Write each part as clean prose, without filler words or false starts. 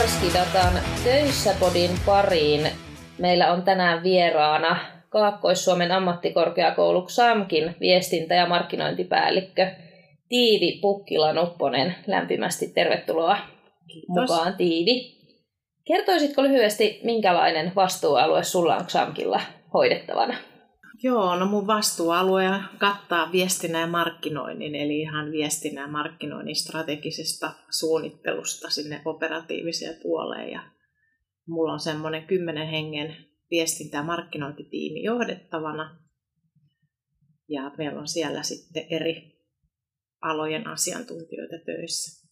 Karskidatan Töissä-podin pariin. Meillä on tänään vieraana Kaakkois-Suomen ammattikorkeakoulu XAMKin viestintä- ja markkinointipäällikkö Tiivi Pukkila-Nupponen. Lämpimästi tervetuloa mukaan, Tiivi. Kertoisitko lyhyesti, minkälainen vastuualue sulla on XAMKilla hoidettavana? Joo, no mun vastuualue kattaa viestinnän ja markkinoinnin, eli ihan viestinnän ja markkinoinnin strategisesta suunnittelusta sinne operatiiviseen puoleen. Ja mulla on semmoinen 10 hengen viestintä- ja markkinointitiimi johdettavana. Ja meillä on siellä sitten eri alojen asiantuntijoita töissä.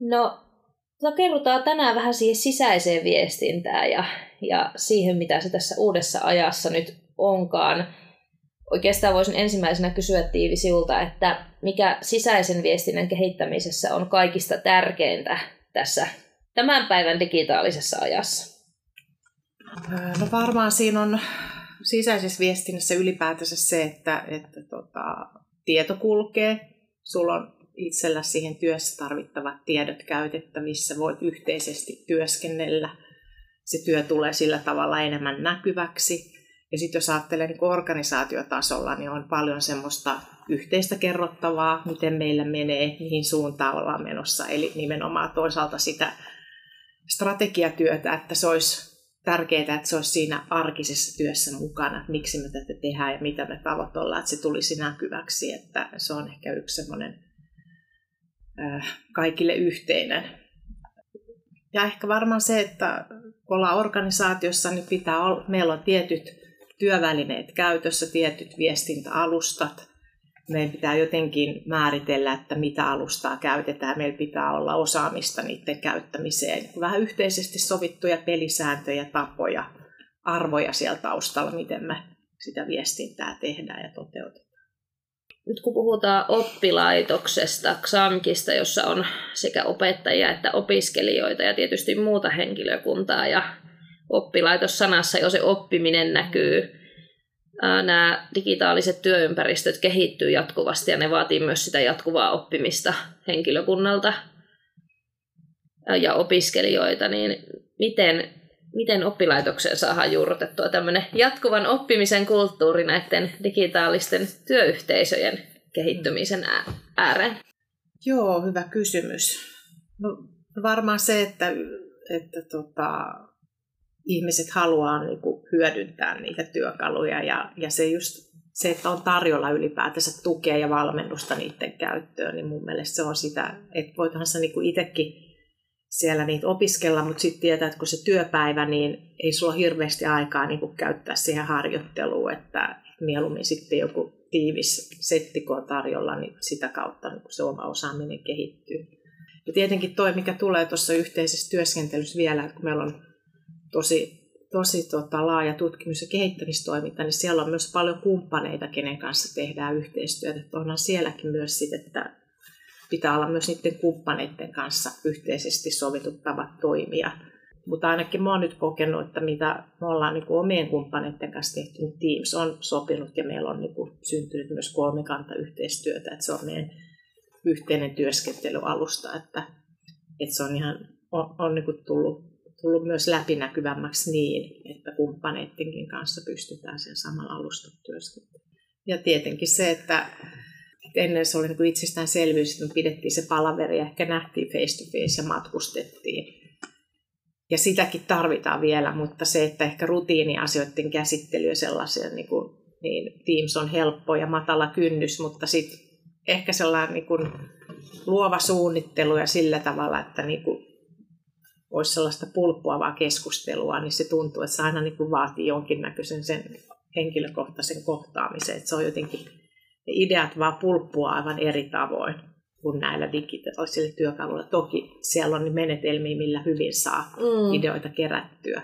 No kerrotaan tänään vähän siihen sisäiseen viestintään ja siihen, mitä se tässä uudessa ajassa nyt onkaan. Oikeastaan voisin ensimmäisenä kysyä Tiivi sinulta, että mikä sisäisen viestinnän kehittämisessä on kaikista tärkeintä tässä tämän päivän digitaalisessa ajassa? No varmaan siinä on sisäisessä viestinnässä ylipäätänsä se, että tieto kulkee. Sulla on itsellä siihen työssä tarvittavat tiedot käytettävissä, voit yhteisesti työskennellä. Se työ tulee sillä tavalla enemmän näkyväksi. Ja sitten jos ajattelee niin organisaatiotasolla, niin on paljon semmoista yhteistä kerrottavaa, miten meillä menee, mihin suuntaan ollaan menossa. Eli nimenomaan toisaalta sitä strategiatyötä, että se olisi tärkeää, että se olisi siinä arkisessa työssä mukana, että miksi me tätä tehdään ja mitä me tavoitellaan, että se tulisi näkyväksi. Että se on ehkä yksi semmoinen kaikille yhteinen. Ja ehkä varmaan se, että kun ollaan organisaatiossa, niin meillä on tietyt työvälineet käytössä, tietyt viestintäalustat. Meidän pitää jotenkin määritellä, että mitä alustaa käytetään. Meillä pitää olla osaamista niiden käyttämiseen. Vähän yhteisesti sovittuja pelisääntöjä, tapoja, arvoja siellä taustalla, miten me sitä viestintää tehdään ja toteutetaan. Nyt kun puhutaan oppilaitoksesta, XAMKista, jossa on sekä opettajia että opiskelijoita ja tietysti muuta henkilökuntaa ja oppilaitos-sanassa jo se oppiminen näkyy. Nämä digitaaliset työympäristöt kehittyy jatkuvasti ja ne vaatii myös sitä jatkuvaa oppimista henkilökunnalta ja opiskelijoita, niin miten oppilaitokseen saadaan juurrutettua tämmöinen jatkuvan oppimisen kulttuuri näiden digitaalisten työyhteisöjen kehittymisen ääreen? Joo, hyvä kysymys. No, varmaan se, että ihmiset haluaa niinku hyödyntää niitä työkaluja ja se just se, että on tarjolla ylipäätänsä tukea ja valmennusta niiden käyttöön, niin mun mielestä se on sitä, että voithan sä niinku itsekin siellä niitä opiskella, mutta sitten tietää, että kun se työpäivä, niin ei sulla hirveästi aikaa niinku käyttää siihen harjoitteluun, että mieluummin sitten joku tiivis setti, kun on tarjolla, niin sitä kautta niinku se oma osaaminen kehittyy. Ja tietenkin toi, mikä tulee tuossa yhteisessä työskentelyssä vielä, kun meillä on tosi laaja tutkimus- ja kehittämistoiminta, niin siellä on myös paljon kumppaneita, kenen kanssa tehdään yhteistyötä. Että onhan sielläkin myös sitä, että pitää olla myös niiden kumppaneiden kanssa yhteisesti sovitut tavat toimia. Mutta ainakin mä oon nyt kokenut, että mitä me ollaan niin kuin omien kumppaneiden kanssa tehty, niin Teams on sopinut ja meillä on niin kuin syntynyt myös kolmikantayhteistyötä, että se on meidän yhteinen työskentelyalusta, että se on ihan on niin kuin tullut myös läpinäkyvämmäksi niin, että kumppaneidenkin kanssa pystytään sen samalla alusta työskentelemään. Ja tietenkin se, että ennen se oli niin kuin itsestäänselvyys, että me pidettiin se palaveri ja ehkä nähtiin face to face ja matkustettiin. Ja sitäkin tarvitaan vielä, mutta se, että ehkä rutiiniasioiden käsittely ja sellaisia, niin Teams on helppo ja matala kynnys, mutta sitten ehkä sellainen niin kuin luova suunnittelu ja sillä tavalla, että niin kuin olisi sellaista pulppuavaa keskustelua, niin se tuntuu, että se aina niin kuin vaatii jonkinnäköisen sen henkilökohtaisen kohtaamisen, että se on jotenkin ne ideat vaan pulppua aivan eri tavoin kuin näillä digitaalisilla työkaluilla. Toki siellä on niin menetelmiä, millä hyvin saa ideoita kerättyä.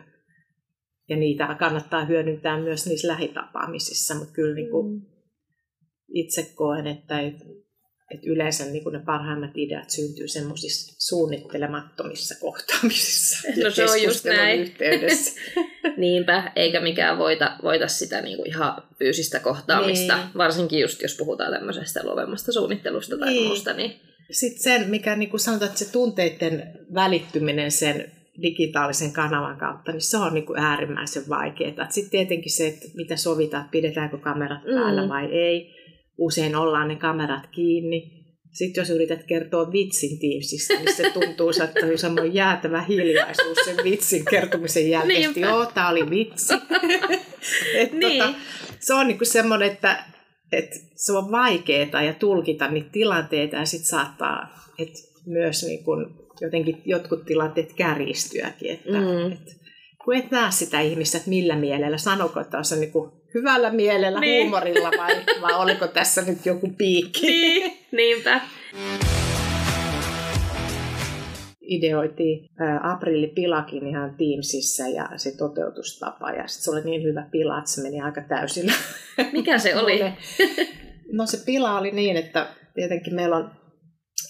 Ja niitä kannattaa hyödyntää myös niissä lähitapaamisissa. Mutta kyllä niin kuin itse koen, että yleensä niin kuin ne parhaimmat ideat syntyy semmoisissa suunnittelemattomissa kohtaamisissa. No se on just näin. Yhteydessä. Niinpä, eikä mikään voita sitä niinku ihan fyysistä kohtaamista, niin. Varsinkin just jos puhutaan tämmöisestä luovemmasta suunnittelusta tai muusta. Niin. sitten sen, mikä niin kuin sanotaan, että se tunteiden välittyminen sen digitaalisen kanavan kautta, niin se on niin kuin äärimmäisen vaikeaa. Sitten tietenkin se, että mitä sovitaan, pidetäänkö kamerat päällä vai ei. Usein ollaan ne kamerat kiinni. Sitten jos yrität kertoa vitsin Teamsista, niin se tuntuu, että on semmoinen jäätävä hiljaisuus sen vitsin kertomisen jälkeen. Että joo, tämä oli vitsi. Se on niin kuin semmoinen, että se on vaikeaa ja tulkita niitä tilanteita ja sitten saattaa että myös niin kun jotenkin jotkut tilanteet kärjistyäkin. Että kun et näe sitä ihmistä, että millä mielellä, sanoko, että on se niin kuin hyvällä mielellä, huumorilla vai oliko tässä nyt joku piikki. Niin, niinpä. Ideoitiin aprillipilakin ihan Teamsissa ja se toteutustapa. Ja sit se oli niin hyvä pila, että se meni aika täysillä. Mikä se oli? No se pila oli niin, että tietenkin meillä on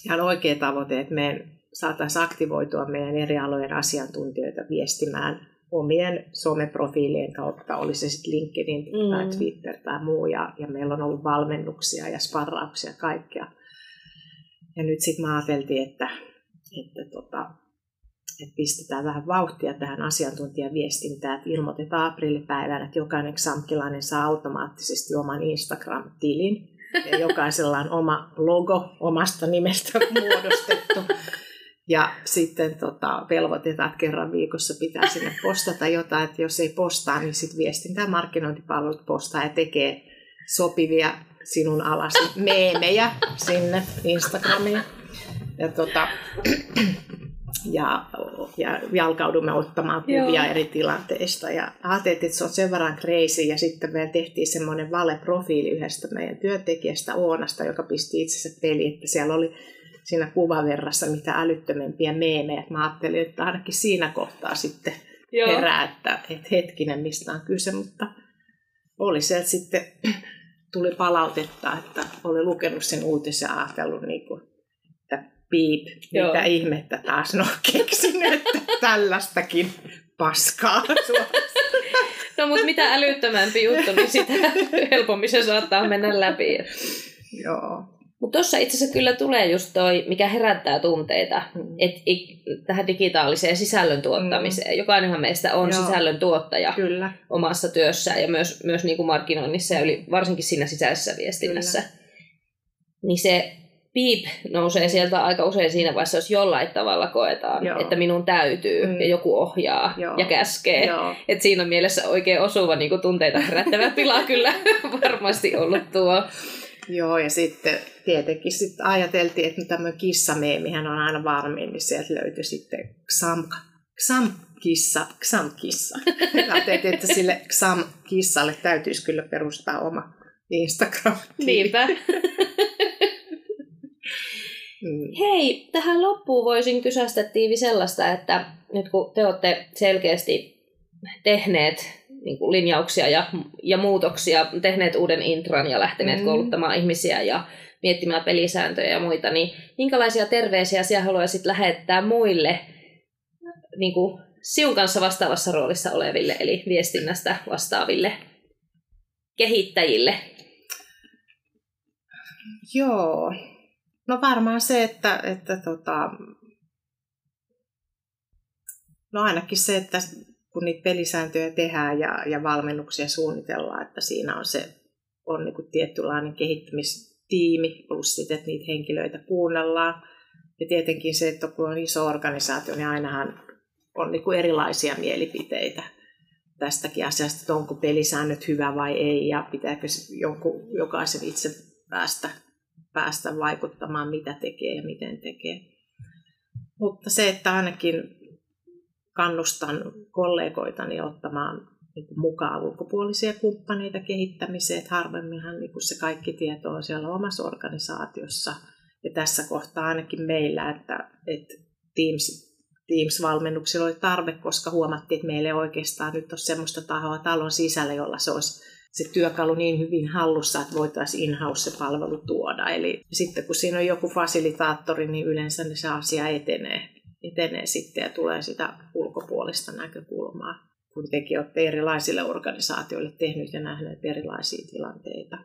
ihan oikea tavoite, että me saataisiin aktivoitua meidän eri alojen asiantuntijoita viestimään omien someprofiilien kautta, oli se sitten LinkedIn tai Twitter tai muu. Ja meillä on ollut valmennuksia ja sparrauksia kaikkea. Ja nyt sitten me ajateltiin, että pistetään vähän vauhtia tähän asiantuntijaviestintään, että ilmoitetaan aprillipäivänä, että jokainen xamkilainen saa automaattisesti oman Instagram-tilin ja jokaisella on oma logo omasta nimestä muodostettu. Ja sitten velvoitetaan, että kerran viikossa pitää sinne postata jotain, että jos ei postaa, niin sitten viestintä- ja markkinointipalvelut postaa ja tekee sopivia sinun alasi meemejä sinne Instagramiin. Ja jalkaudumme ottamaan kuvia eri tilanteista. Ja ajateltiin, että se on sen verran crazy. Ja sitten me tehtiin semmoinen valeprofiili yhdestä meidän työntekijästä Oonasta, joka pisti itsensä peliin. Että siellä oli siinä kuvaverrassa mitä älyttömämpiä meemejä. Mä ajattelin, että ainakin siinä kohtaa sitten herää, että hetkinen, mistä on kyse. Mutta oli se, että sitten tuli palautetta, että oli lukenut sen uutisen ja ajatellut niin kuin, piip, mitä ihmettä taas on keksinyt, että tällaistakin paskaa. No mutta mitä älyttömämpi juttu, niin sitä helpommin se saattaa mennä läpi. Joo. Mutta tuossa itse asiassa kyllä tulee just toi, mikä herättää tunteita tähän digitaaliseen sisällön tuottamiseen. Jokainenhan meistä on sisällön tuottaja omassa työssään ja myös niin kuin markkinoinnissa ja varsinkin siinä sisäisessä viestinnässä. Kyllä. Niin se piip nousee sieltä aika usein siinä vaiheessa, jos jollain tavalla koetaan, että minun täytyy ja joku ohjaa ja käskee. Et siinä mielessä oikein osuva niin kuin tunteita herättävä pila kyllä varmasti ollut tuo. Joo, ja sitten tietenkin sit ajateltiin, että tämmöinen kissameemihän on aina varmiin, niin sieltä löytyi sitten Xam-kissa. Ajateltiin, että sille Xam-kissalle täytyisi kyllä perustaa oma Instagram-tili. Niinpä. Hei, tähän loppuun voisin kysästä Tiivi sellaista, että nyt kun te olette selkeästi tehneet niin kuin linjauksia ja muutoksia, tehneet uuden intran ja lähteneet kouluttamaan ihmisiä ja miettimään pelisääntöjä ja muita, niin minkälaisia terveisiä siellä haluaisit lähettää muille niin kuin sinun kanssa vastaavassa roolissa oleville, eli viestinnästä vastaaville kehittäjille? Joo. No varmaan se, että ainakin se, että kun niitä pelisääntöjä tehdään ja valmennuksia suunnitellaan, että siinä on niin kuin tietynlainen kehittämistiimi, plus sitten, että niitä henkilöitä kuunnellaan. Ja tietenkin se, että kun on iso organisaatio, niin ainahan on niin kuin erilaisia mielipiteitä tästäkin asiasta, että onko pelisäännöt hyvä vai ei, ja pitääkö jokaisen itse päästä vaikuttamaan, mitä tekee ja miten tekee. Mutta se, että ainakin kannustan kollegoitani ottamaan mukaan ulkopuolisia kumppaneita kehittämiseen, että harvemminhan se kaikki tieto on siellä omassa organisaatiossa. Ja tässä kohtaa ainakin meillä, että Teams-valmennuksilla oli tarve, koska huomattiin, että meillä ei oikeastaan nyt ole sellaista tahoa talon sisällä, jolla se olisi se työkalu niin hyvin hallussa, että voitaisiin in-house se palvelu tuoda. Eli sitten kun siinä on joku fasilitaattori, niin yleensä se asia etenee sitten ja tulee sitä ulkopuolista näkökulmaa, kun tekin olette erilaisille organisaatioille tehnyt ja nähneet erilaisia tilanteita.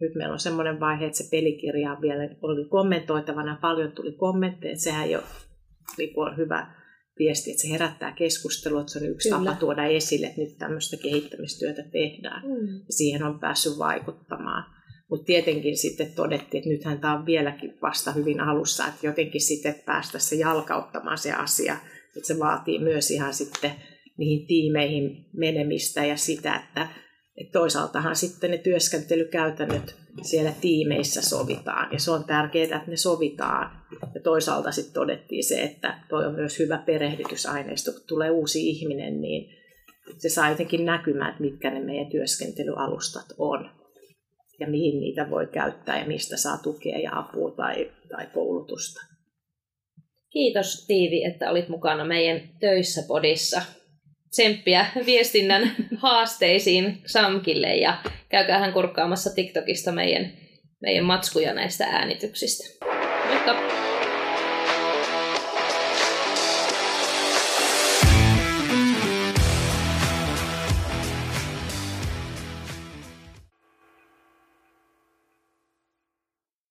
Nyt meillä on semmoinen vaihe, että se pelikirja on vielä oli kommentoitavana, paljon tuli kommentteja, että sehän jo on hyvä viesti, että se herättää keskustelua, että se on yksi Kyllä. tapa tuoda esille, että nyt tämmöistä kehittämistyötä tehdään. Ja siihen on päässyt vaikuttamaan. Mutta tietenkin sitten todettiin, että nythän tämä on vieläkin vasta hyvin alussa, että jotenkin sitten päästä se jalkauttamaan se asia, että se vaatii myös ihan sitten niihin tiimeihin menemistä ja sitä, että toisaaltahan sitten ne työskentelykäytännöt siellä tiimeissä sovitaan, ja se on tärkeää, että ne sovitaan. Ja toisaalta sitten todettiin se, että toi on myös hyvä perehdytysaineisto, kun tulee uusi ihminen, niin se saa jotenkin näkymään, että mitkä ne meidän työskentelyalustat on, ja mihin niitä voi käyttää, ja mistä saa tukea ja apua tai koulutusta. Kiitos Tiivi, että olit mukana meidän töissä podissa. Tsemppiä viestinnän haasteisiin Samkille ja käykää hän kurkkaamassa TikTokista meidän matskuja näistä äänityksistä. Moikka!